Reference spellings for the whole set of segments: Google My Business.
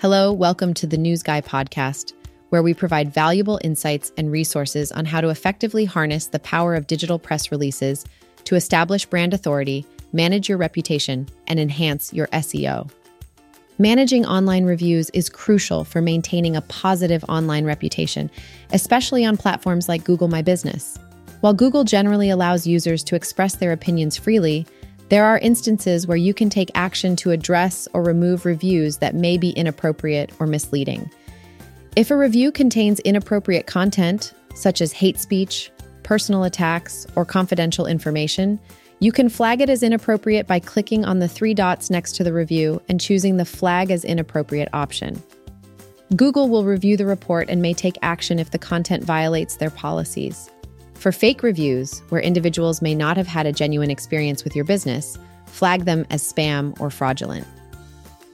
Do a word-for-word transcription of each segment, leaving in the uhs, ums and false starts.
Hello, welcome to the News Guy podcast, where we provide valuable insights and resources on how to effectively harness the power of digital press releases to establish brand authority, manage your reputation, and enhance your S E O. Managing online reviews is crucial for maintaining a positive online reputation, especially on platforms like Google My Business. While Google generally allows users to express their opinions freely, there are instances where you can take action to address or remove reviews that may be inappropriate or misleading. If a review contains inappropriate content, such as hate speech, personal attacks, or confidential information, you can flag it as inappropriate by clicking on the three dots next to the review and choosing the Flag as Inappropriate option. Google will review the report and may take action if the content violates their policies. For fake reviews, where individuals may not have had a genuine experience with your business, flag them as spam or fraudulent.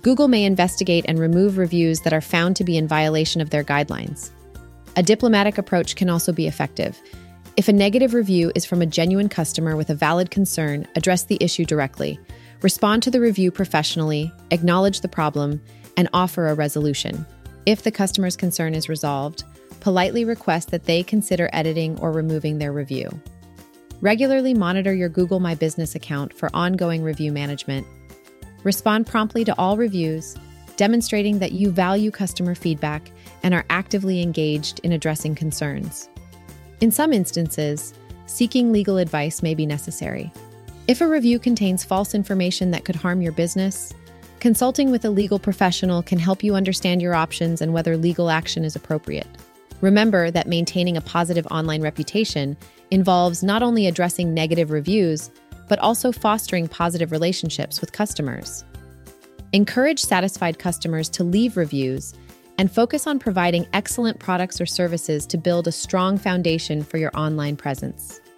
Google may investigate and remove reviews that are found to be in violation of their guidelines. A diplomatic approach can also be effective. If a negative review is from a genuine customer with a valid concern, address the issue directly. Respond to the review professionally, acknowledge the problem, and offer a resolution. If the customer's concern is resolved, politely request that they consider editing or removing their review. Regularly monitor your Google My Business account for ongoing review management. Respond promptly to all reviews, demonstrating that you value customer feedback and are actively engaged in addressing concerns. In some instances, seeking legal advice may be necessary. If a review contains false information that could harm your business, consulting with a legal professional can help you understand your options and whether legal action is appropriate. Remember that maintaining a positive online reputation involves not only addressing negative reviews, but also fostering positive relationships with customers. Encourage satisfied customers to leave reviews and focus on providing excellent products or services to build a strong foundation for your online presence.